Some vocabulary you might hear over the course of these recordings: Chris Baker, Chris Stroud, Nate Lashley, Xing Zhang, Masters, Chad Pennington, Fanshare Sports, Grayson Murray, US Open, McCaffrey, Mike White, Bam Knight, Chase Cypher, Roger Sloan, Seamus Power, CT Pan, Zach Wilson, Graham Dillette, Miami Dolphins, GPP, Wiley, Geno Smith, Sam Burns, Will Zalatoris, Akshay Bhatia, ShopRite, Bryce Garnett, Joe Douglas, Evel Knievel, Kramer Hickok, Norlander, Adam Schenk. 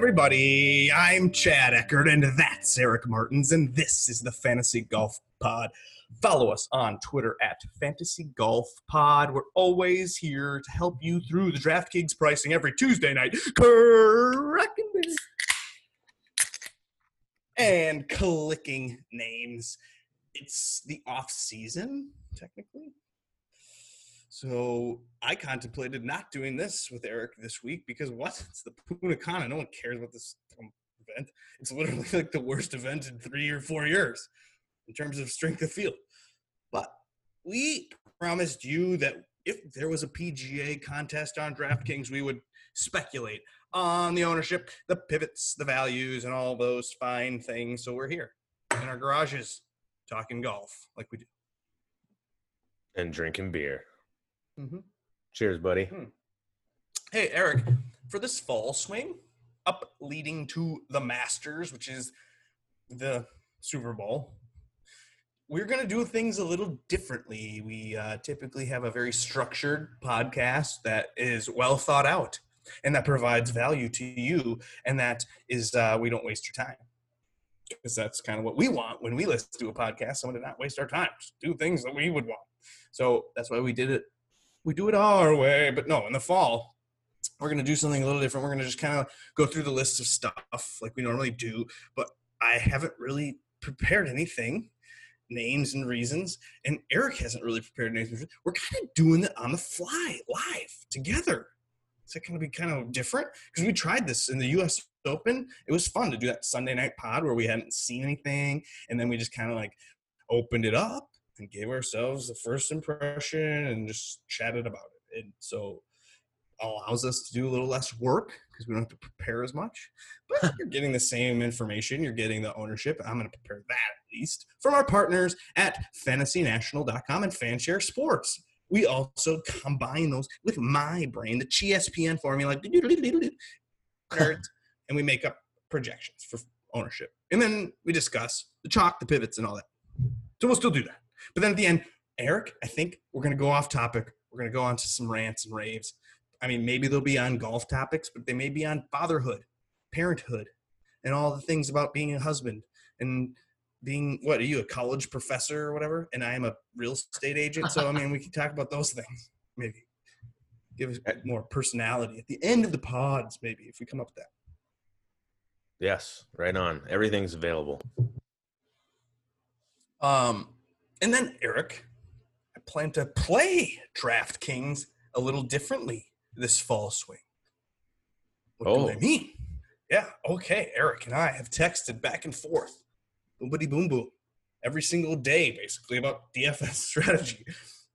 everybody. I'm Chad Eckert, and that's Eric Martins, and this is the Fantasy Golf Pod. Follow us on Twitter at Fantasy Golf Pod. We're always here to help you through the DraftKings pricing every Tuesday night. Correcting and clicking names. It's the off season, technically. So I contemplated not doing this with Eric this week because what? It's the Punta Cana. No one cares about this event. It's literally like the worst event in 3 or 4 years in terms of strength of field. But we promised you that if there was a PGA contest on DraftKings, we would speculate on the ownership, the pivots, the values, and all those fine things. So we're here in our garages talking golf like we do. And drinking beer. Mm-hmm. Cheers, buddy. Hey, Eric, for this fall swing, up leading to the Masters, which is the Super Bowl, we're going to do things a little differently. We typically have a very structured podcast that is well thought out and that provides value to you, and that is we don't waste your time. Because that's kind of what we want when we listen to a podcast, someone to not waste our time, just do things that we would want. So that's why we did it. We do it our way, but no, in the fall, we're going to do something a little different. We're going to just kind of go through the list of stuff like we normally do, but I haven't really prepared anything, names and reasons, and Eric hasn't really prepared anything. We're kind of doing it on the fly, live, together. Is that going to be kind of different? Because we tried this in the US Open. It was fun to do that Sunday night pod where we hadn't seen anything, and then we just kind of like opened it up and gave ourselves the first impression and just chatted about it. And so it allows us to do a little less work because we don't have to prepare as much. But you're getting the same information. You're getting the ownership. I'm going to prepare that, at least, from our partners at FantasyNational.com and Fanshare Sports. We also combine those with my brain, the ChiESPN formula, and we make up projections for ownership. And then we discuss the chalk, the pivots, and all that. So we'll still do that. But then at the end, Eric, I think we're going to go off topic. We're going to go on to some rants and raves. I mean, maybe they'll be on golf topics, but they may be on fatherhood, parenthood, and all the things about being a husband and being, what, are you a college professor or whatever? And I am a real estate agent. So, I mean, we can talk about those things. Maybe give us more personality at the end of the pods, maybe, if we come up with that. Yes, right on. Everything's available. And then, Eric, I plan to play DraftKings a little differently this fall swing. What do I mean? Yeah, okay, Eric and I have texted back and forth, boom-biddy boom-boom, every single day, basically, about DFS strategy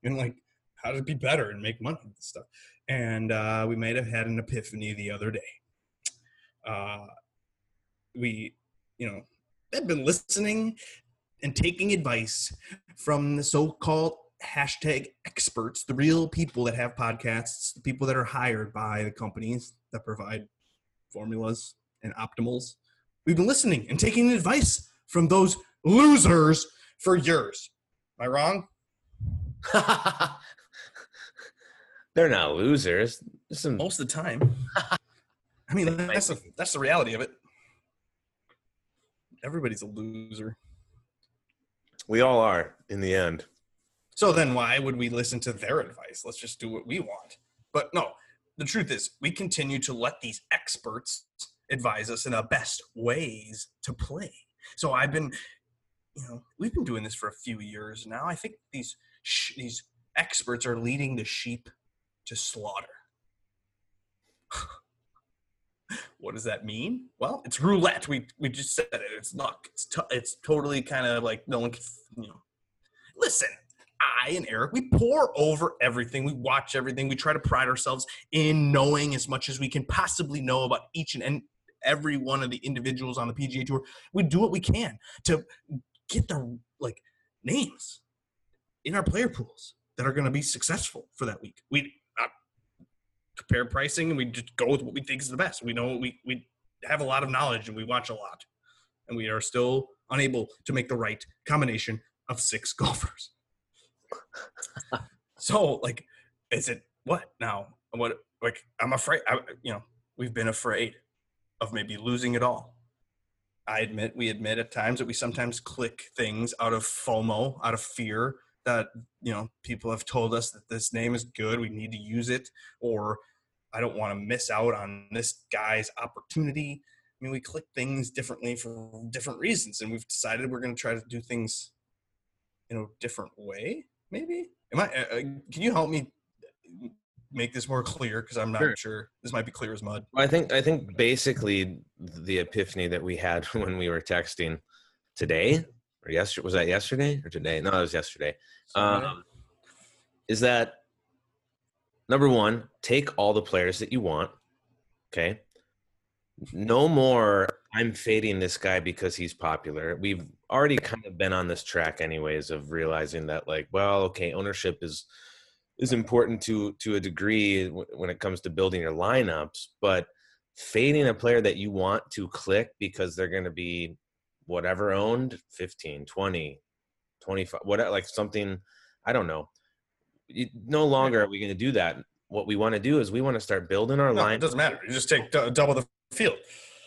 and, like, how to be better and make money and stuff. And we might have had an epiphany the other day. We have been listening and taking advice from the so-called hashtag experts, the real people that have podcasts, the people that are hired by the companies that provide formulas and optimals. We've been listening and taking advice from those losers for years. Am I wrong? They're not losers. Most of the time. I mean, that's the reality of it. Everybody's a loser. We all are in the end. So then why would we listen to their advice? Let's just do what we want. But no, the truth is we continue to let these experts advise us in the best ways to play. So I've been, we've been doing this for a few years now. I think these experts are leading the sheep to slaughter. What does that mean? Well, it's roulette. We just said it. It's luck. It's totally kind of like no one can, Listen, I and Eric, we pore over everything. We watch everything. We try to pride ourselves in knowing as much as we can possibly know about each and every one of the individuals on the PGA Tour. We do what we can to get the names in our player pools that are going to be successful for that week. We compare pricing, and we just go with what we think is the best. We know we have a lot of knowledge, and we watch a lot, and we are still unable to make the right combination of 6 golfers. So, is it what now? What I'm afraid. We've been afraid of maybe losing it all. I admit, we admit at times that we sometimes click things out of FOMO, out of fear that, you know, people have told us that this name is good, we need to use it, or I don't want to miss out on this guy's opportunity. I mean, we click things differently for different reasons, and we've decided we're going to try to do things in a different way, maybe? Can you help me make this more clear? Because I'm not sure. This might be clear as mud. Well, I think basically the epiphany that we had when we were texting today, or yesterday, was that yesterday or today? No, it was yesterday. Is that, number one, take all the players that you want, okay? No more, I'm fading this guy because he's popular. We've already kind of been on this track anyways of realizing that, like, well, okay, ownership is important to a degree when it comes to building your lineups, but fading a player that you want to click because they're going to be whatever owned, 15, 20, 25, whatever, like something, I don't know. No longer are we going to do that. What we want to do is we want to start building our lineup. It doesn't matter. You just take double the field.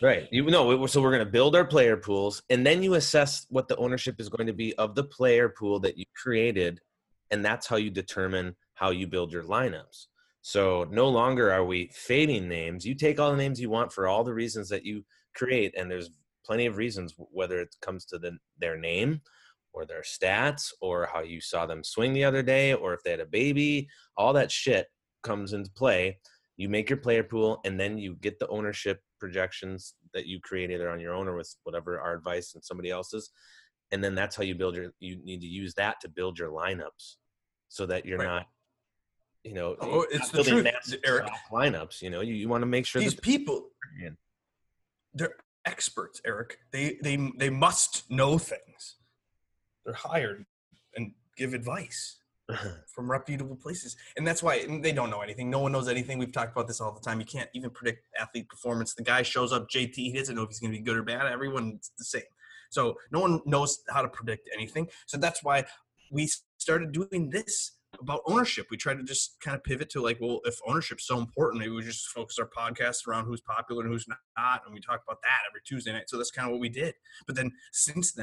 Right. So we're going to build our player pools, and then you assess what the ownership is going to be of the player pool that you created, and that's how you determine how you build your lineups. So no longer are we fading names. You take all the names you want for all the reasons that you create, and there's plenty of reasons, whether it comes to their name or their stats or how you saw them swing the other day or if they had a baby. All that shit comes into play. You make your player pool, and then you get the ownership projections that you create either on your own or with whatever our advice and somebody else's. And then that's how you build you need to use that to build your lineups so that you're not, you know, it's the truth, Eric. Lineups, you know, you want to make sure these people, they're experts, Eric. They must know things. They're hired and give advice from reputable places, and that's why they don't know anything. No one knows anything. We've talked about this all the time. You can't even predict athlete performance. The guy shows up, JT, he doesn't know if he's going to be good or bad. Everyone's the same. So no one knows how to predict anything. So that's why we started doing this about ownership. We tried to just kind of pivot to, like, well, if ownership's so important, maybe we just focus our podcast around who's popular and who's not, and we talk about that every Tuesday night. So that's kind of what we did. But then since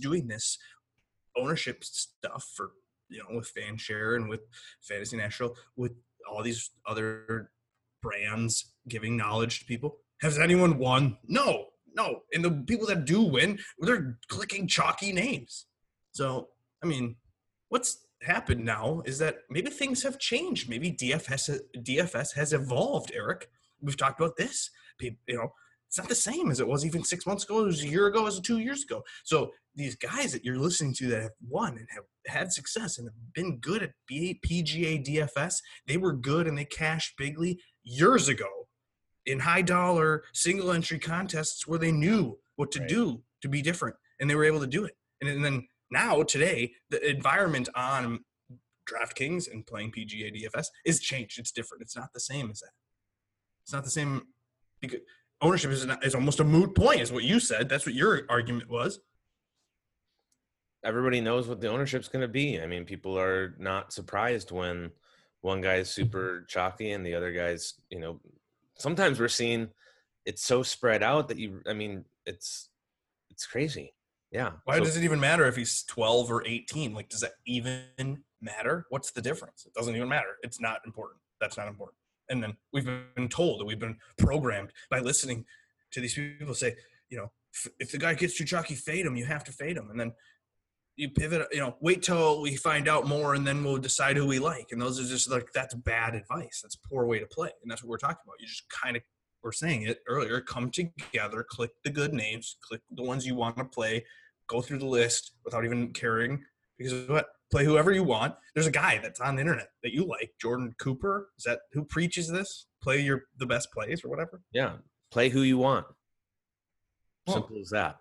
doing this ownership stuff for, you know, with FanShare and with Fantasy National, with all these other brands giving knowledge to people. Has anyone won? No. And the people that do win, they're clicking chalky names. So, I mean, what's happened now is that maybe things have changed. Maybe DFS has evolved, Eric. We've talked about this. People, you know, it's not the same as it was even 6 months ago. It was a year ago. It was 2 years ago. So these guys that you're listening to that have won and have had success and have been good at PGA DFS, they were good and they cashed bigly years ago in high dollar single entry contests where they knew what to do to be different, and they were able to do it. And then now today, the environment on DraftKings and playing PGA DFS is changed. It's different. It's not the same as that. It's not the same because ownership is almost a moot point, is what you said. That's what your argument was. Everybody knows what the ownership's going to be. I mean, people are not surprised when one guy is super chalky and the other guy's, you know, sometimes we're seeing it's so spread out that it's crazy. Yeah. Why does it even matter if he's 12 or 18? Like, does that even matter? What's the difference? It doesn't even matter. It's not important. That's not important. And then we've been told, that we've been programmed by listening to these people say, you know, if the guy gets too chalky, fade him. You have to fade him. And then you pivot, you know, wait till we find out more and then we'll decide who we like. And those are just like, that's bad advice. That's a poor way to play. And that's what we're talking about. You just kind of were saying it earlier, come together, click the good names, click the ones you want to play, go through the list without even caring. Because what? Play whoever you want. There's a guy that's on the internet that you like, Jordan Cooper. Is that who preaches this? Play the best plays or whatever? Yeah. Play who you want. Simple as that.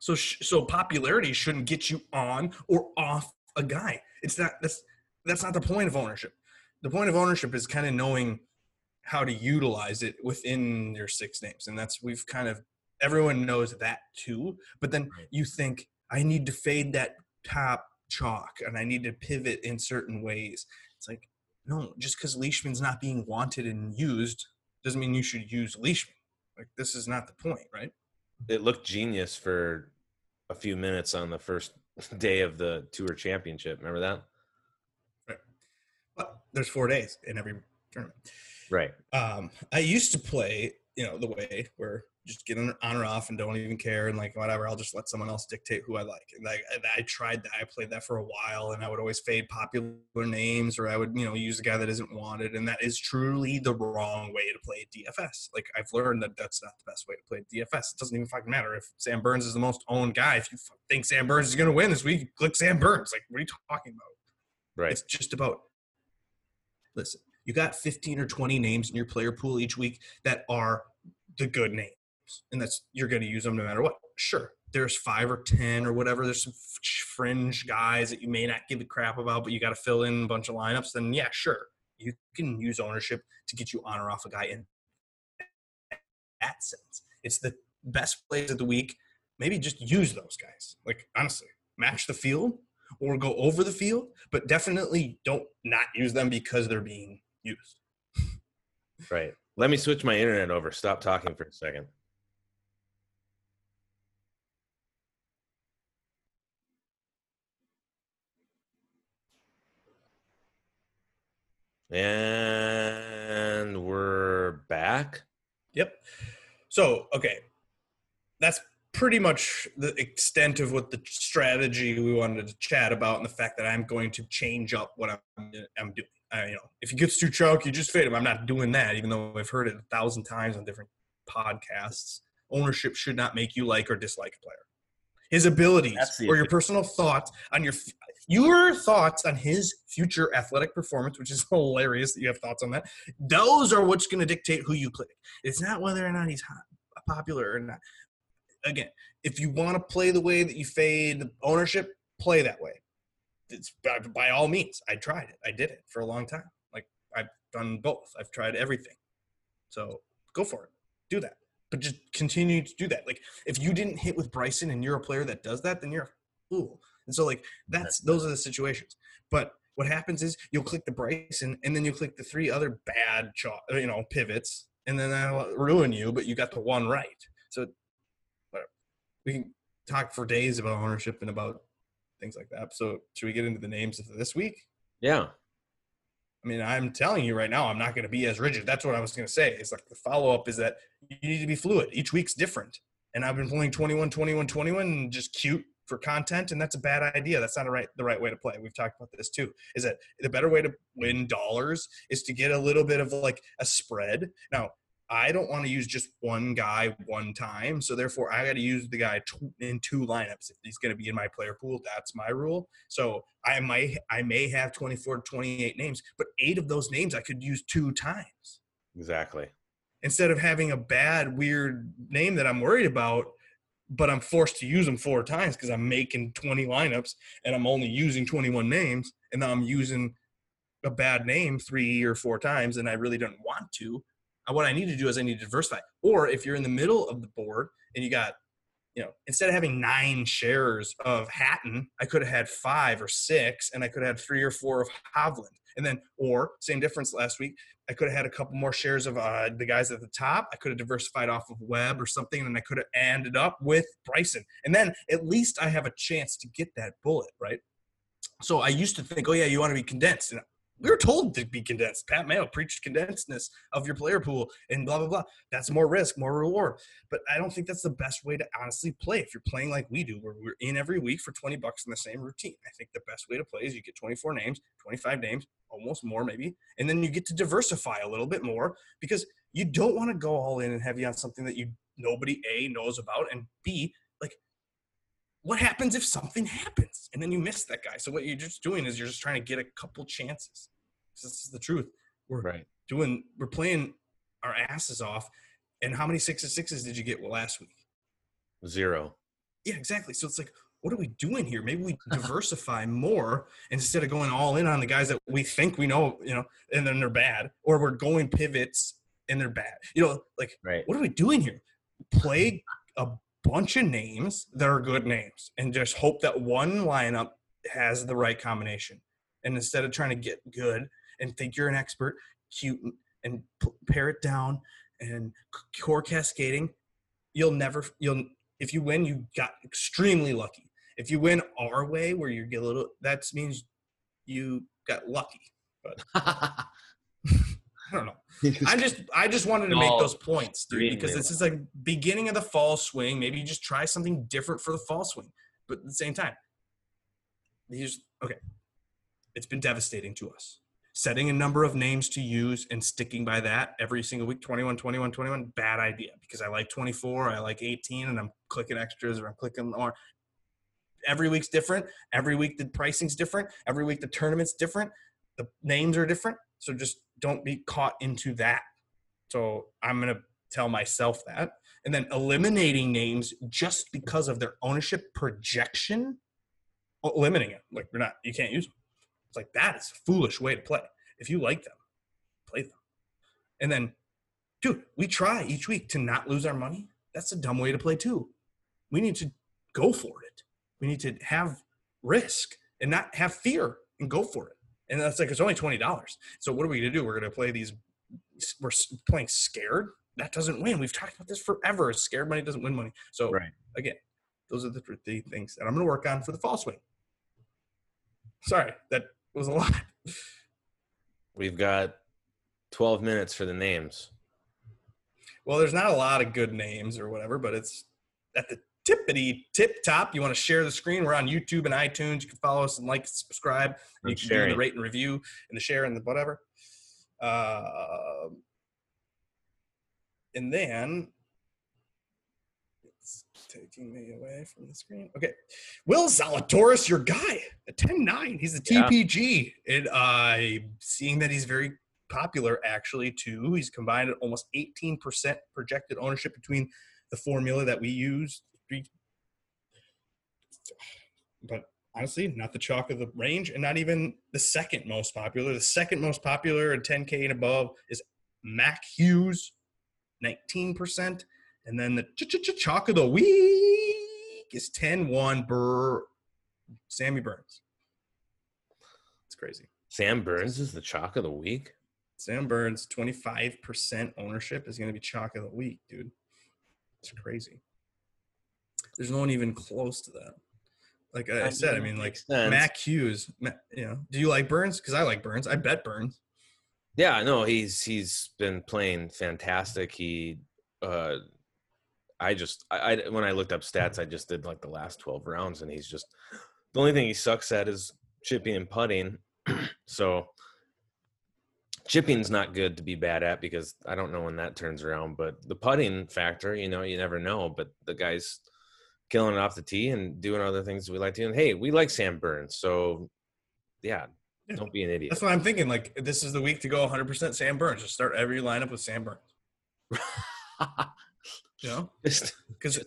So popularity shouldn't get you on or off a guy. It's not that's not the point of ownership. The point of ownership is kind of knowing how to utilize it within your six names. And that's we've kind of everyone knows that too. But then you think, I need to fade that top chalk and I need to pivot in certain ways. It's like, no, just because Leishman's not being wanted and used doesn't mean you should use Leishman. Like, this is not the point, right? It looked genius for a few minutes on the first day of the Tour Championship. Remember that? Right. Well, there's 4 days in every tournament. Right. I used to play, you know, the way where just get on or off and don't even care and, like, whatever, I'll just let someone else dictate who I like. And I tried that. I played that for a while, and I would always fade popular names, or I would, you know, use a guy that isn't wanted. And that is truly the wrong way to play DFS. Like, I've learned that that's not the best way to play DFS. It doesn't even fucking matter if Sam Burns is the most owned guy. If you think Sam Burns is going to win this week, click Sam Burns. Like, what are you talking about? Right. It's just about, listen, you got 15 or 20 names in your player pool each week that are the good names. And that's, you're going to use them no matter what. Sure, there's 5 or 10 or whatever. There's some fringe guys that you may not give a crap about, but you got to fill in a bunch of lineups. Then yeah, sure, you can use ownership to get you on or off a guy. In that sense, it's the best plays of the week. Maybe just use those guys. Like, honestly, match the field or go over the field, but definitely don't not use them because they're being used. Right. Let me switch my internet over. Stop talking for a second. And we're back. Yep. So, okay. That's pretty much the extent of what the strategy we wanted to chat about, and the fact that I'm going to change up what I'm doing. You know, if he gets too chunk, you just fade him. I'm not doing that, even though I've heard it 1,000 times on different podcasts. Ownership should not make you like or dislike a player. His abilities or your personal thoughts on your thoughts on his future athletic performance, which is hilarious that you have thoughts on that. Those are what's going to dictate who you click. It's not whether or not he's popular or not. Again, if you want to play the way that you fade ownership, play that way. It's by all means. I tried it. I did it for a long time. Like, I've done both. I've tried everything. So go for it. Do that. But just continue to do that. Like, if you didn't hit with Bryson and you're a player that does that, then you're a fool. And so, like, those are the situations. But what happens is you'll click the Bryson, and then you click the three other bad, you know, pivots, and then that'll ruin you, but you got the one right. So whatever. We can talk for days about ownership and about things like that. So should we get into the names of this week? Yeah. I mean, I'm telling you right now, I'm not going to be as rigid. That's what I was going to say. It's like the follow-up is that you need to be fluid. Each week's different. And I've been playing 21, 21, 21, and just cute for content, and that's a bad idea. That's not the right way to play. We've talked about this too, is that the better way to win dollars is to get a little bit of like a spread. Now, I don't want to use just one guy one time, so therefore I got to use the guy in two lineups. If he's going to be in my player pool, that's my rule. So I may have 24 to 28 names, but 8 of those names I could use 2 times. Exactly. Instead of having a bad, weird name that I'm worried about, but I'm forced to use them 4 times because I'm making 20 lineups and I'm only using 21 names, and now I'm using a bad name 3 or 4 times, and I really don't want to. What I need to do is I need to diversify. Or if you're in the middle of the board and you got, you know, instead of having 9 shares of Hatton, I could have had 5 or 6, and I could have had 3 or 4 of Hovland. And then, or same difference last week, I could have had a couple more shares of the guys at the top. I could have diversified off of Webb or something, and I could have ended up with Bryson. And then at least I have a chance to get that bullet, right? So I used to think, oh yeah, you want to be condensed. And we were told to be condensed. Pat Mayo preached condensedness of your player pool and blah, blah, blah. That's more risk, more reward. But I don't think that's the best way to honestly play. If you're playing like we do, where we're in every week for $20 in the same routine, I think the best way to play is you get 24 names, 25 names, almost more maybe, and then you get to diversify a little bit more, because you don't want to go all in and heavy on something that nobody A, knows about, and B, like, what happens if something happens? And then you miss that guy. So what you're just doing is you're just trying to get a couple chances. This is the truth. We're right. We're playing our asses off. And how many 6 of 6s did you get last week? 0. Yeah, exactly. So it's like, what are we doing here? Maybe we diversify more instead of going all in on the guys that we think we know, you know, and then they're bad, or we're going pivots and they're bad. You know, like, right. What are we doing here? Play a bunch of names that are good names and just hope that one lineup has the right combination. And instead of trying to get good and think you're an expert, cute, and pare it down and core cascading, if you win, you got extremely lucky. If you win our way, where you get a little, that means you got lucky. But I don't know. I just wanted to make those points, dude, because this is like beginning of the fall swing. Maybe you just try something different for the fall swing, but at the same time, it's been devastating to us. Setting a number of names to use and sticking by that every single week, 21, 21, 21, bad idea, because I like 24, I like 18, and I'm clicking extras or I'm clicking more. Every week's different. Every week the pricing's different. Every week the tournament's different. The names are different. So just don't be caught into that. So I'm going to tell myself that. And then eliminating names just because of their ownership projection, eliminating it. Like you can't use them. It's like, that is a foolish way to play. If you like them, play them. And then, dude, we try each week to not lose our money. That's a dumb way to play too. We need to go for it. We need to have risk and not have fear and go for it. And that's like, it's only $20. So what are we going to do? We're going to play these. We're playing scared. That doesn't win. We've talked about this forever. Scared money doesn't win money. So Again, those are the things that I'm going to work on for the fall swing. Sorry, that was a lot. We've got 12 minutes for the names. Well, there's not a lot of good names or whatever, but it's at the tippity tip top. You want to share the screen? We're on YouTube and iTunes. You can follow us and like, subscribe. You can do the rate and review and the share and the whatever. And then it's taking me away from the screen. Okay, Will Zalatoris, your guy at 10-9. He's the TPG, and seeing that he's very popular actually too. He's combined at almost 18% projected ownership between the formula that we use. But honestly, not the chalk of the range, and not even the second most popular. The second most popular at 10K and above is Mac Hughes, 19%. And then the chalk of the week is 10-1 Sammy Burns. It's crazy. Sam Burns is the chalk of the week? Sam Burns, 25% ownership is going to be chalk of the week, dude. It's crazy. There's no one even close to that. Like I said, I mean, like Mac Hughes. You know, do you like Burns? Because I like Burns. I bet Burns. Yeah, no, he's been playing fantastic. He, I when I looked up stats, I just did like the last 12 rounds, and he's just the only thing he sucks at is chipping and putting. So chipping's not good to be bad at because I don't know when that turns around. But the putting factor, you know, you never know. But the guy's killing it off the tee and doing other things we like to do. And hey, we like Sam Burns. So, yeah, don't be an idiot. That's what I'm thinking. Like, this is the week to go 100% Sam Burns. Just start every lineup with Sam Burns. You know? Because,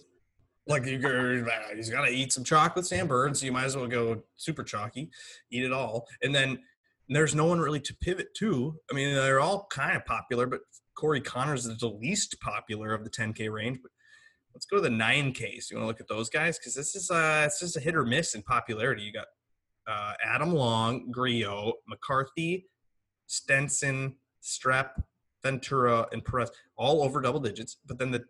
like, he's got to eat some chalk with Sam Burns. So you might as well go super chalky, eat it all. And then there's no one really to pivot to. I mean, they're all kind of popular, but Corey Connors is the least popular of the 10K range. But let's go to the 9Ks. You want to look at those guys? Because this is it's just a hit or miss in popularity. You got Adam Long, Griot, McCarthy, Stenson, Strep, Ventura, and Perez, all over double digits. But then the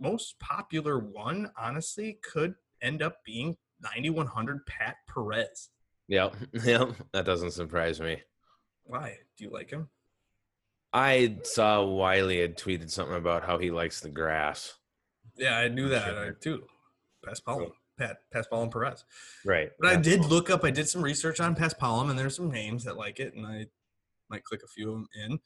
most popular one, honestly, could end up being 9,100 Pat Perez. Yep. That doesn't surprise me. Why? Do you like him? I saw Wiley had tweeted something about how he likes the grass. Yeah, I knew that too. Paspalum, Paspalum Perez. Right. But Paspalum. I did some research on Paspalum, and there's some names that like it, and I might click a few of them in.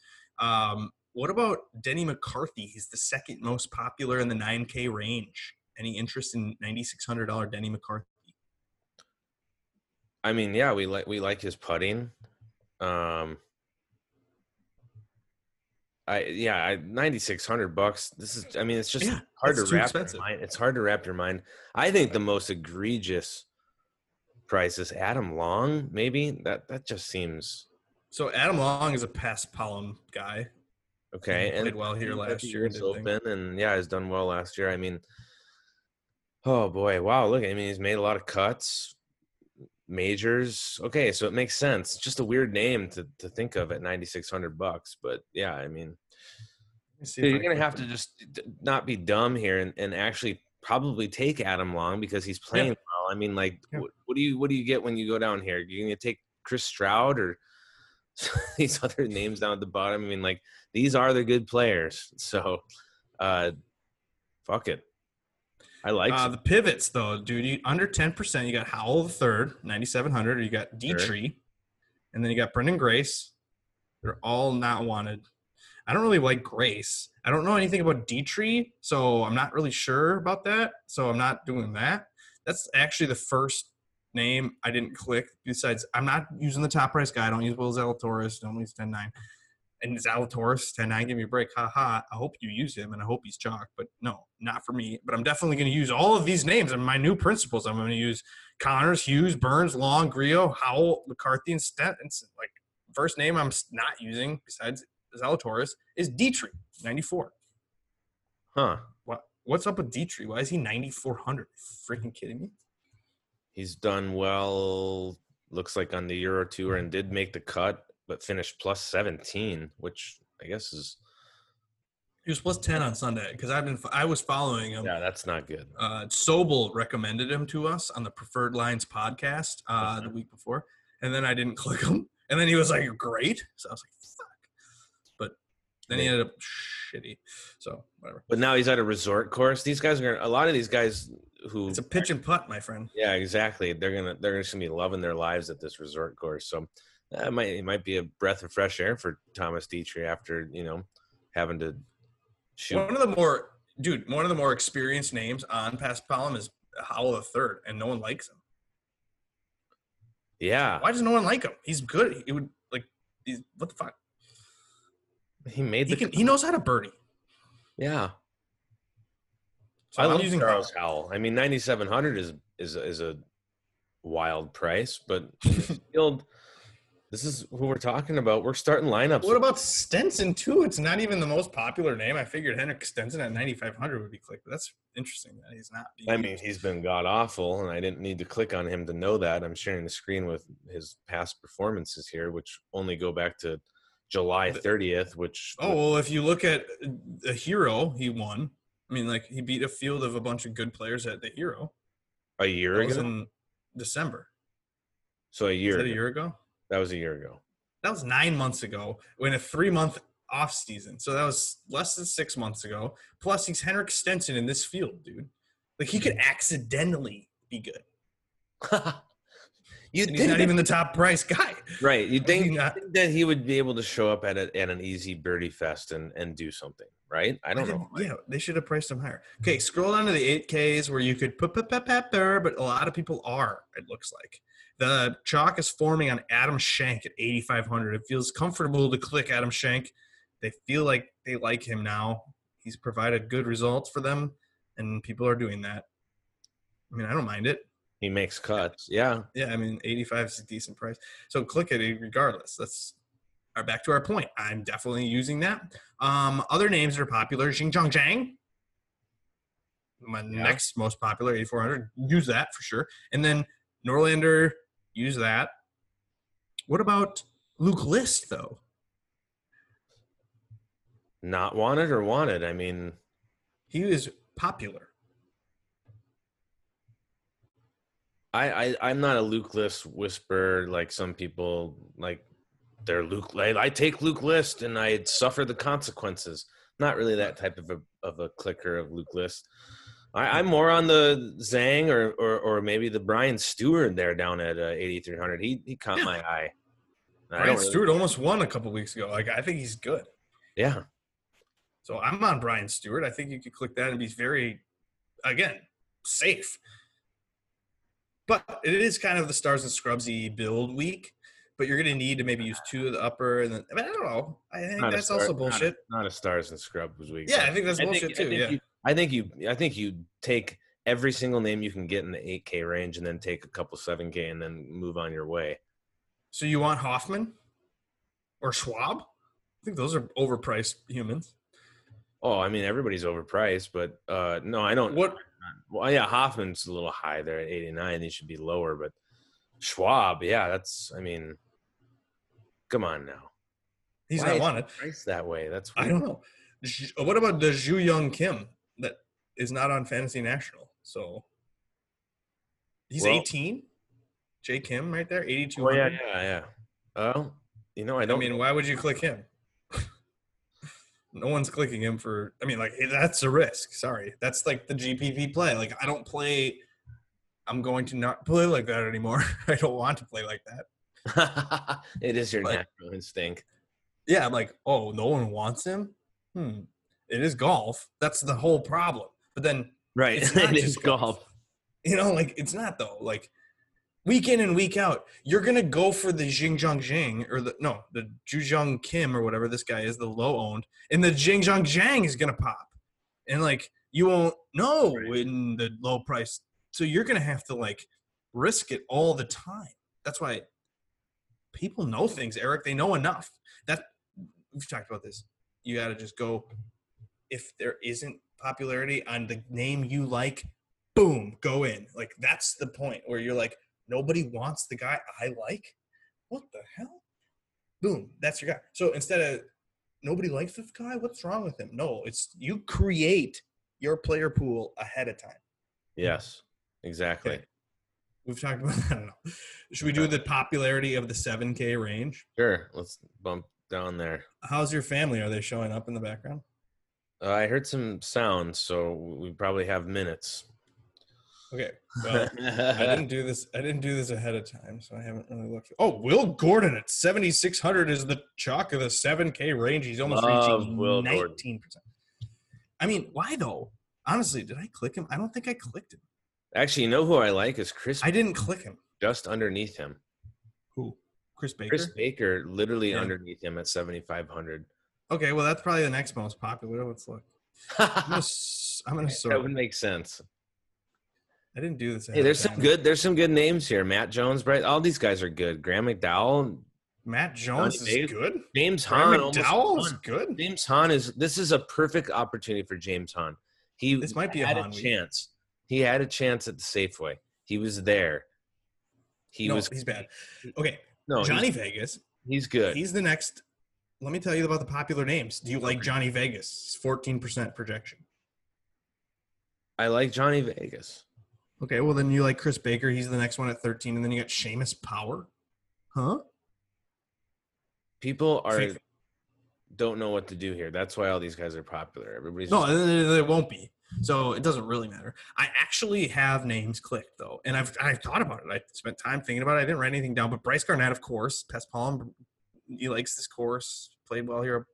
What about Denny McCarthy? He's the second most popular in the 9K range. Any interest in $9,600 Denny McCarthy? I mean, yeah, we like his putting. $9,600. This is, I mean, it's just hard to wrap your mind. It's hard to wrap your mind. I think the most egregious price is Adam Long. Maybe that just seems. So Adam Long is a Paspalum guy. Okay, he played well here last year. US Open, and he's done well last year. I mean, oh boy, wow! Look, I mean, he's made a lot of cuts, majors. Okay, so it makes sense. Just a weird name to think of at $9,600, but I mean, So you're going to have to just not be dumb here and actually probably take Adam Long because he's playing well. I mean, like, what do you get when you go down here? You're going to take Chris Stroud or these other names down at the bottom? I mean, like, these are the good players. So, fuck it. I like the pivots, though, dude. Under 10%, you got Howell III, 9,700, or you got Detry, and then you got Brendan Grace. They're all not wanted. I don't really like Grace. I don't know anything about Detry, so I'm not really sure about that. So I'm not doing that. That's actually the first name I didn't click. Besides, I'm not using the top price guy. I don't use Will Zalatoris. Don't use 10-9. And Zalatoris, 10-9, give me a break. Ha-ha. I hope you use him, and I hope he's chalk. But no, not for me. But I'm definitely going to use all of these names and my new principles. I'm going to use Connors, Hughes, Burns, Long, Griot, Howell, McCarthy, and Stenson. Like, first name I'm not using besides Zalatoris is Detry, 94. Huh. What's up with Detry? Why is he 9,400? Freaking kidding me? He's done well, looks like, on the Euro Tour and did make the cut, but finished plus 17, which I guess is... He was plus 10 on Sunday because I was following him. Yeah, that's not good. Sobel recommended him to us on the Preferred Lines podcast the week before, and then I didn't click him. And then he was like, great. So I was like, fuck. Then he ended up shitty, so whatever. But now he's at a resort course. These guys are a lot of these guys who it's a pitch and putt, my friend. Yeah, exactly. They're gonna be loving their lives at this resort course. So that might be a breath of fresh air for Thomas Dietrich after having to shoot. One of the more experienced names on Paspalum is Howell III, and no one likes him. Yeah. Why does no one like him? He's good. He would what the fuck. He knows how to birdie. Yeah. So I love using Charles Howell. I mean, 9,700 is a wild price, but field, this is who we're talking about. We're starting lineups. What about Stenson too? It's not even the most popular name. I figured Henrik Stenson at 9,500 would be clicked, but that's interesting that he's not. He's been god awful, and I didn't need to click on him to know that. I'm sharing the screen with his past performances here, which only go back to July 30th, which... Oh, well, if you look at the Hero, he won. I mean, like, he beat a field of a bunch of good players at the Hero. A year ago? That was in December. So a year ago. Is that a year ago? That was a year ago. That was 9 months ago in a 3-month off season. So that was less than 6 months ago. Plus, he's Henrik Stenson in this field, dude. Like, he could accidentally be good. He's not even the top price guy. Right. You'd think that he would be able to show up at an easy birdie fest and do something, right? I don't know. Yeah, they should have priced him higher. Okay, scroll down to the 8Ks where you could pepper, but a lot of people are, it looks like. The chalk is forming on Adam Schenk at 8,500. It feels comfortable to click Adam Schenk. They feel like they like him now. He's provided good results for them, and people are doing that. I mean, I don't mind it. He makes cuts, yeah. Yeah, I mean, 85 is a decent price. So click it regardless. That's back to our point. I'm definitely using that. Other names that are popular, Xing Zhang. Next most popular, 8,400. Use that for sure. And then Norlander, use that. What about Luke List, though? Not wanted or wanted? I mean. He is popular. I'm not a Luke List whisperer like some people. Like they're Luke. I take Luke List and I suffer the consequences. Not really that type of a clicker of Luke List. I'm more on the Zhang or maybe the Brian Stuard there down at 8,300. He caught my eye. Brian Stuard almost won a couple weeks ago. Like I think he's good. Yeah. So I'm on Brian Stuard. I think you could click that and be very, again, safe. But it is kind of the Stars and Scrubsy build week, but you're going to need to maybe use two of the upper. And then, I mean, I don't know. I think not that's star, also bullshit. Not a Stars and Scrubs week. Yeah, I think that's bullshit too. I think you take every single name you can get in the 8K range and then take a couple 7K and then move on your way. So you want Hoffman or Schwab? I think those are overpriced humans. Oh, I mean, everybody's overpriced, but no, I don't. What? Well, yeah, Hoffman's a little high there at 89. He should be lower, but Schwab, yeah, that's. I mean, come on now. He's not wanted. Priced that way. That's weird. I don't know. What about the Ju Young Kim that is not on Fantasy National? So he's 18. Jay Kim right there, 8,200. Oh, yeah. You know, I mean, why would you click him? No one's clicking him for – I mean, like, that's a risk. Sorry. That's, like, the GPP play. Like, I don't play – I'm going to not play like that anymore. I don't want to play like that. It is your natural instinct. Yeah, I'm like, oh, no one wants him? It is golf. That's the whole problem. But then – right. It is golf. You know, like, it's not, though. Like, week in and week out, you're going to go for the the Ju Young Kim or whatever this guy is, the low-owned, and the Xing Zhang is going to pop. And, like, you won't know in the low price. So you're going to have to, like, risk it all the time. That's why people know things, Eric. They know enough. We've talked about this. You got to just go, if there isn't popularity on the name you like, boom, go in. Like, that's the point where you're like, nobody wants the guy I like? What the hell? Boom, that's your guy. So instead of nobody likes this guy, what's wrong with him? No, it's you create your player pool ahead of time. Yes, exactly. Okay. We've talked about that. I don't know. Should we do the popularity of the 7K range? Sure, let's bump down there. How's your family? Are they showing up in the background? I heard some sounds, so we probably have minutes. Okay, well, I didn't do this ahead of time, so I haven't really looked. Oh, Will Gordon at 7,600 is the chalk of the 7K range. He's almost reaching 19%. I mean, why though? Honestly, did I click him? I don't think I clicked him. Actually, you know who I like is Chris. I didn't click him. Just underneath him. Who? Chris Baker? Chris Baker, literally underneath him at 7,500. Okay, well, that's probably the next most popular. Let's look. I'm gonna sort. That would make sense. I didn't do this. Hey, there's some good names here. Matt Jones, right? All these guys are good. Graham McDowell. Matt Jones is good. James Hahn. McDowell is good. James Hahn this is a perfect opportunity for James Hahn. This might be a chance. He had a chance at the Safeway. He was there. He's bad. Okay. No, Johnny Vegas. He's good. He's the next. Let me tell you about the popular names. Do you like Johnny Vegas? 14% projection. I like Johnny Vegas. Okay, well, then you like Chris Baker. He's the next one at 13. And then you got Seamus Power. Huh? People don't know what to do here. That's why all these guys are popular. They won't be. So it doesn't really matter. I actually have names clicked, though. And I've thought about it. I spent time thinking about it. I didn't write anything down. But Bryce Garnett, of course. Paspalum, he likes this course. Played well here.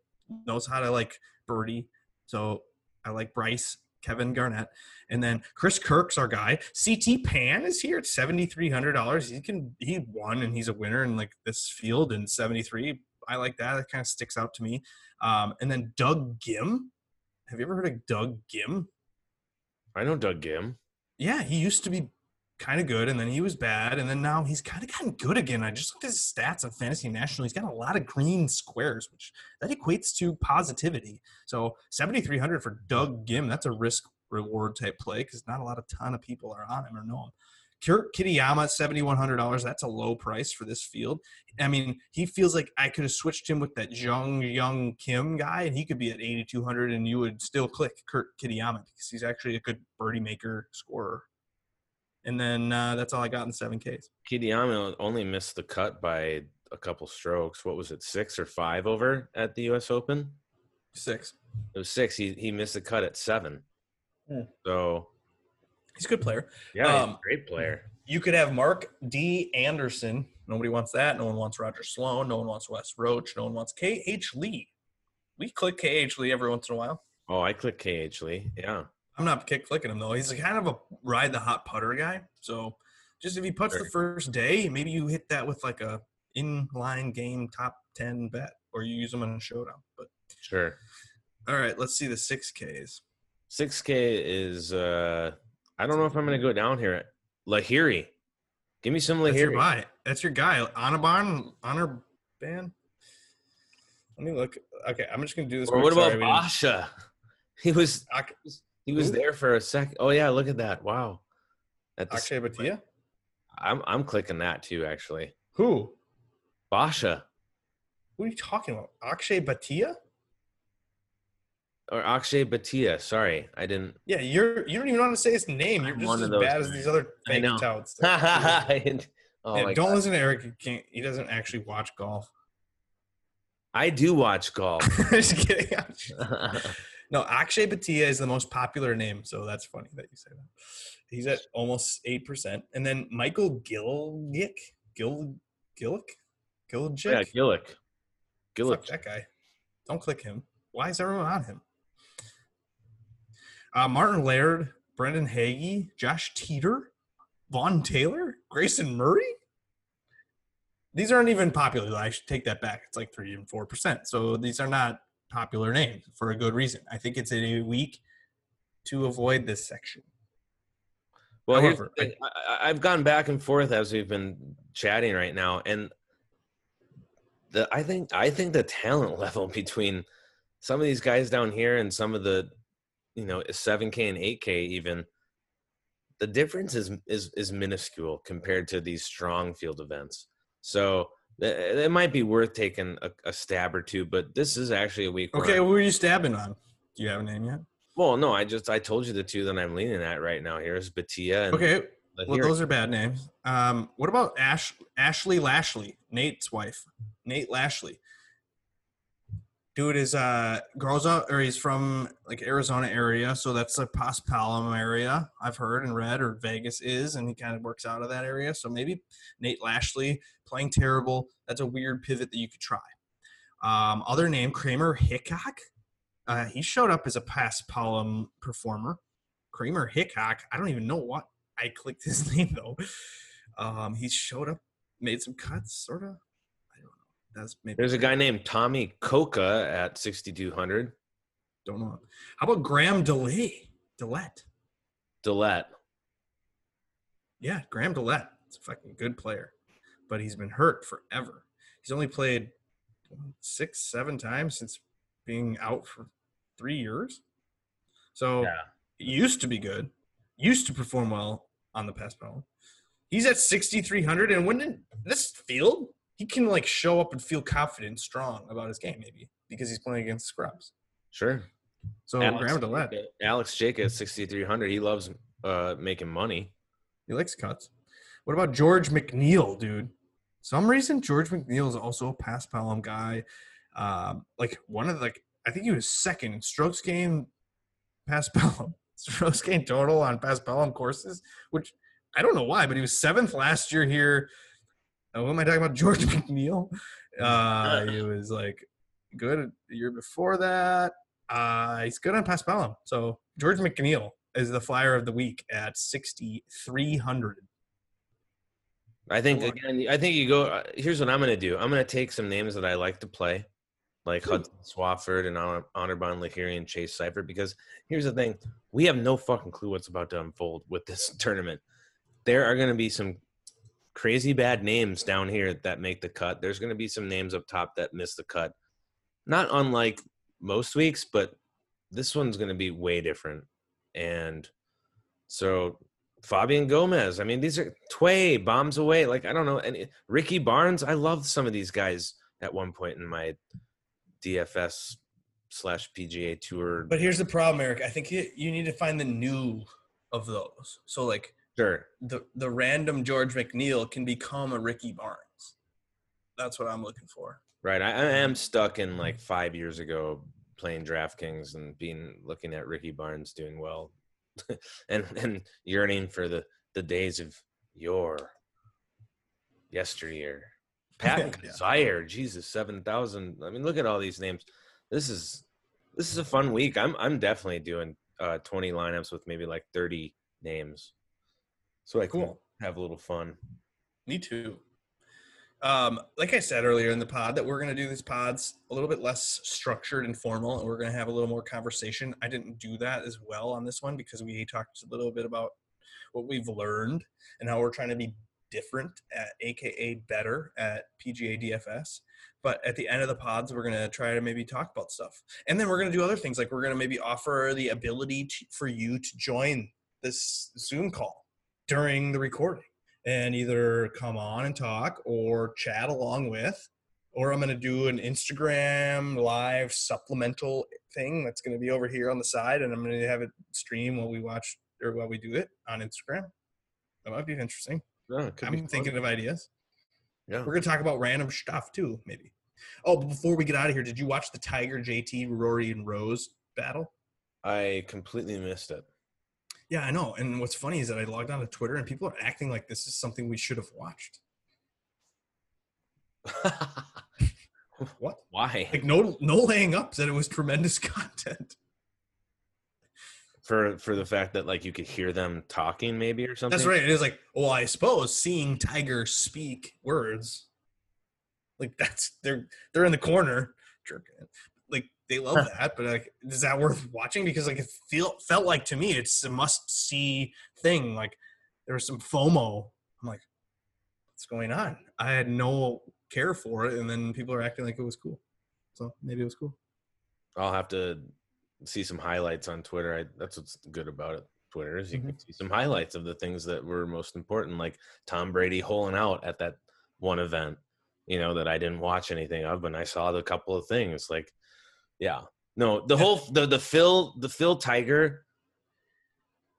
Knows how to, like, birdie. So I like Bryce. Kevin Garnett. And then Chris Kirk's our guy. CT Pan is here at $7,300. He won, and he's a winner in, like, this field in 73. I like that. That kind of sticks out to me. And then Doug Gim. Have you ever heard of Doug Gim? I know Doug Gim. Yeah, he used to be kind of good, and then he was bad, and then now he's kind of gotten good again. I just looked at his stats on Fantasy National. He's got a lot of green squares, which that equates to positivity. So 7,300 for Doug Gim. That's a risk-reward type play because not a ton of people are on him or know him. Kurt Kitayama, $7,100. That's a low price for this field. I mean, he feels like I could have switched him with that Ju Young Kim guy, and he could be at 8,200, and you would still click Kurt Kitayama because he's actually a good birdie maker scorer. And then that's all I got in 7Ks. Kitayama only missed the cut by a couple strokes. What was it, 6 or 5 over at the US Open? 6. It was 6. He missed the cut at 7. Hmm. So he's a good player. Yeah, he's a great player. You could have Mark D. Anderson. Nobody wants that. No one wants Roger Sloan. No one wants Wes Roach. No one wants KH Lee. We click KH Lee every once in a while. Oh, I click KH Lee. Yeah. I'm not clicking him, though. He's kind of a ride the hot putter guy. So just if he putts the first day, maybe you hit that with like a inline game top 10 bet, or you use him in a showdown. But sure. All right, let's see the 6Ks. 6K is I don't know if I'm going to go down here. Lahiri. Give me some Lahiri. That's your guy. Anirban. Let me look. Okay, I'm just going to do this. Or what about Basha? He was there for a second. Oh, yeah, look at that. Wow. Akshay Bhatia? I'm clicking that, too, actually. Who? Basha. What are you talking about? Akshay Bhatia? Or Akshay Bhatia. Sorry, I didn't. Yeah, you don't even want to say his name. You're just as bad as these other fake touts. Don't listen to Eric. He doesn't actually watch golf. I do watch golf. Just kidding. No, Akshay Bhatia is the most popular name, so that's funny that you say that. He's at almost 8%. And then Michael Gillick? Yeah, Gillick. Fuck that guy. Don't click him. Why is everyone on him? Martin Laird, Brendan Hagee, Josh Teeter, Vaughn Taylor, Grayson Murray. These aren't even popular. I should take that back. It's like 3 and 4%. So these are not popular names for a good reason. I think it's a week to avoid this section. Well, however, here's I've gone back and forth as we've been chatting right now, and I think the talent level between some of these guys down here and some of the, you know, 7K and 8K even, the difference is minuscule compared to these strong field events. So it might be worth taking a stab or two, but this is actually a week. Okay, who are you stabbing on? Do you have a name yet? Well, no, I told you the two that I'm leaning at right now. Here's Bhatia. And okay, well, those are bad names. What about Ashley Lashley, Nate's wife, Nate Lashley? Dude is grows up, or he's from like Arizona area, so that's the Paspalum area I've heard and read, or Vegas is, and he kind of works out of that area. So maybe Nate Lashley playing terrible. That's a weird pivot that you could try. Other name, Kramer Hickok. He showed up as a Paspalum performer. Kramer Hickok. I don't even know what I clicked his name though. He showed up, made some cuts, sort of. There's a guy named Tommy Coca at 6,200. Don't know. How about Graham Dillette? Yeah, Graham Dillette. It's a fucking good player, but he's been hurt forever. He's only played 6-7 times since being out for 3 years. So It used to be good. Used to perform well on the past ball. He's at 6,300, and wouldn't this field? He can, like, show up and feel confident and strong about his game, maybe, because he's playing against scrubs. Sure. So, Alex Jake at 6,300. He loves making money. He likes cuts. What about George McNeil, dude? Some reason George McNeil is also a Paspalum guy. I think he was second in strokes game Paspalum. Strokes game total on Paspalum courses, which I don't know why, but he was seventh last year here. What am I talking about? George McNeil. He was like good the year before that. He's good on Paspalum. So George McNeil is the flyer of the week at 6,300. I think you go. Here's what I'm going to do. I'm going to take some names that I like to play, like Hudson Swafford and Anirban Lahiri and Chase Cypher. Because here's the thing: we have no fucking clue what's about to unfold with this tournament. There are going to be some crazy bad names down here that make the cut. There's going to be some names up top that miss the cut. Not unlike most weeks, but this one's going to be way different. And so Fabian Gomez, I mean, these are Tway, bombs away. Like, I don't know. And Ricky Barnes, I loved some of these guys at one point in my DFS / PGA Tour. But here's the problem, Eric. I think you need to find the new of those. So, like, sure. The random George McNeil can become a Ricky Barnes. That's what I'm looking for. Right. I am stuck in like 5 years ago playing DraftKings and looking at Ricky Barnes doing well and yearning for the days of yesteryear. Patton Desire, Jesus, 7,000. I mean, look at all these names. This is a fun week. I'm definitely doing 20 lineups with maybe like 30 names. So I can have a little fun. Me too. Like I said earlier in the pod, that we're going to do these pods a little bit less structured and formal, and we're going to have a little more conversation. I didn't do that as well on this one because we talked a little bit about what we've learned and how we're trying to be different at, aka better at PGA DFS. But at the end of the pods, we're going to try to maybe talk about stuff. And then we're going to do other things, like we're going to maybe offer the ability for you to join this Zoom call during the recording and either come on and talk or chat along with, or I'm going to do an Instagram live supplemental thing that's going to be over here on the side, and I'm going to have it stream while we watch or while we do it on Instagram. That might be interesting. Yeah, it could be thinking of ideas. Yeah, we're going to talk about random stuff too, maybe. Oh, but before we get out of here, did you watch the Tiger, JT, Rory, and Rose battle? I completely missed it. Yeah, I know. And what's funny is that I logged on to Twitter and people are acting like this is something we should have watched. What? Why? Like no laying up that it was tremendous content. For the fact that like you could hear them talking maybe or something. That's right. It is like, well, I suppose seeing Tiger speak words. Like that's they're in the corner jerking it. Like they love that, but like is that worth watching? Because like it felt like to me it's a must see thing. Like there was some FOMO. I'm like, what's going on? I had no care for it, and then people are acting like it was cool. So maybe it was cool. I'll have to see some highlights on Twitter. That's what's good about it. Twitter is you can see some highlights of the things that were most important, like Tom Brady holing out at that one event. You know, that I didn't watch anything of, and I saw the couple of things. Like, yeah, no, the whole the Phil Tiger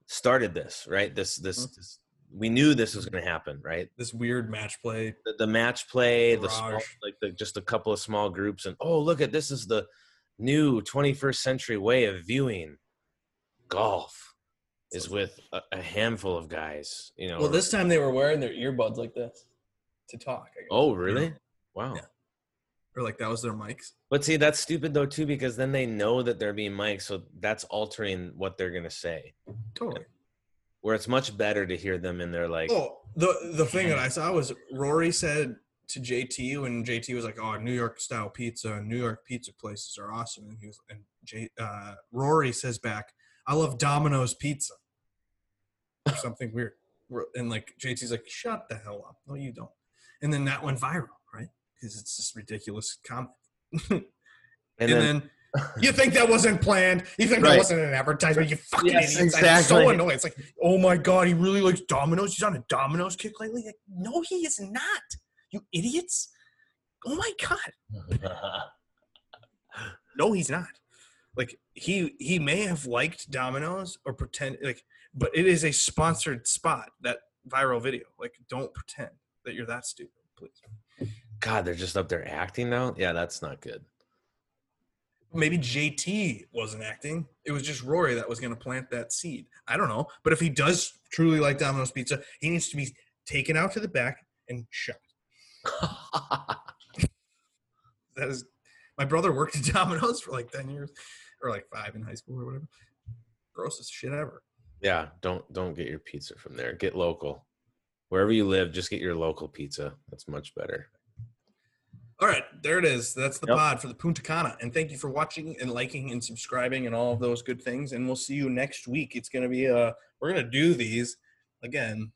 started this, right? This we knew this was going to happen, right? This weird match play, the match play, the small, like just a couple of small groups, and oh look at this is the new 21st century way of viewing golf is with a handful of guys. You know, well this time they were wearing their earbuds like this. To talk. I guess. Oh, really? Wow. Yeah. Or like that was their mics. But see, that's stupid though too, because then they know that they're being mic'd, so that's altering what they're gonna say. Totally. Where it's much better to hear them in their like. Oh, the thing that I saw was Rory said to JT when JT was like, "Oh, New York style pizza, New York pizza places are awesome," and Rory says back, "I love Domino's pizza." Or something weird, and like JT's like, "Shut the hell up! No, you don't." And then that went viral, right? Because it's this ridiculous comment. and then you think that wasn't planned? You think that wasn't an advertisement? You fucking idiots! Exactly. I'm so annoyed. It's like, oh my god, he really likes Domino's. He's on a Domino's kick lately. Like, no, he is not. You idiots! Oh my god. No, he's not. Like he may have liked Domino's or pretend like, but it is a sponsored spot. That viral video. Like, don't pretend that you're that stupid, please. God, they're just up there acting now? Yeah, that's not good. Maybe JT wasn't acting. It was just Rory that was going to plant that seed. I don't know. But if he does truly like Domino's Pizza, he needs to be taken out to the back and shot. That is, my brother worked at Domino's for like 10 years or like 5 in high school or whatever. Grossest shit ever. Yeah, don't get your pizza from there. Get local. Wherever you live, just get your local pizza. That's much better. All right. There it is. That's the pod for the Punta Cana. And thank you for watching and liking and subscribing and all of those good things. And we'll see you next week. It's going to be we're going to do these again.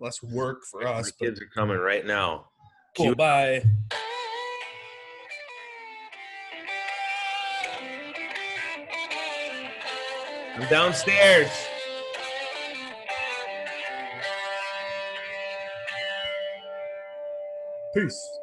Less work for us. The kids are coming right now. Cool. Bye. I'm downstairs. Peace.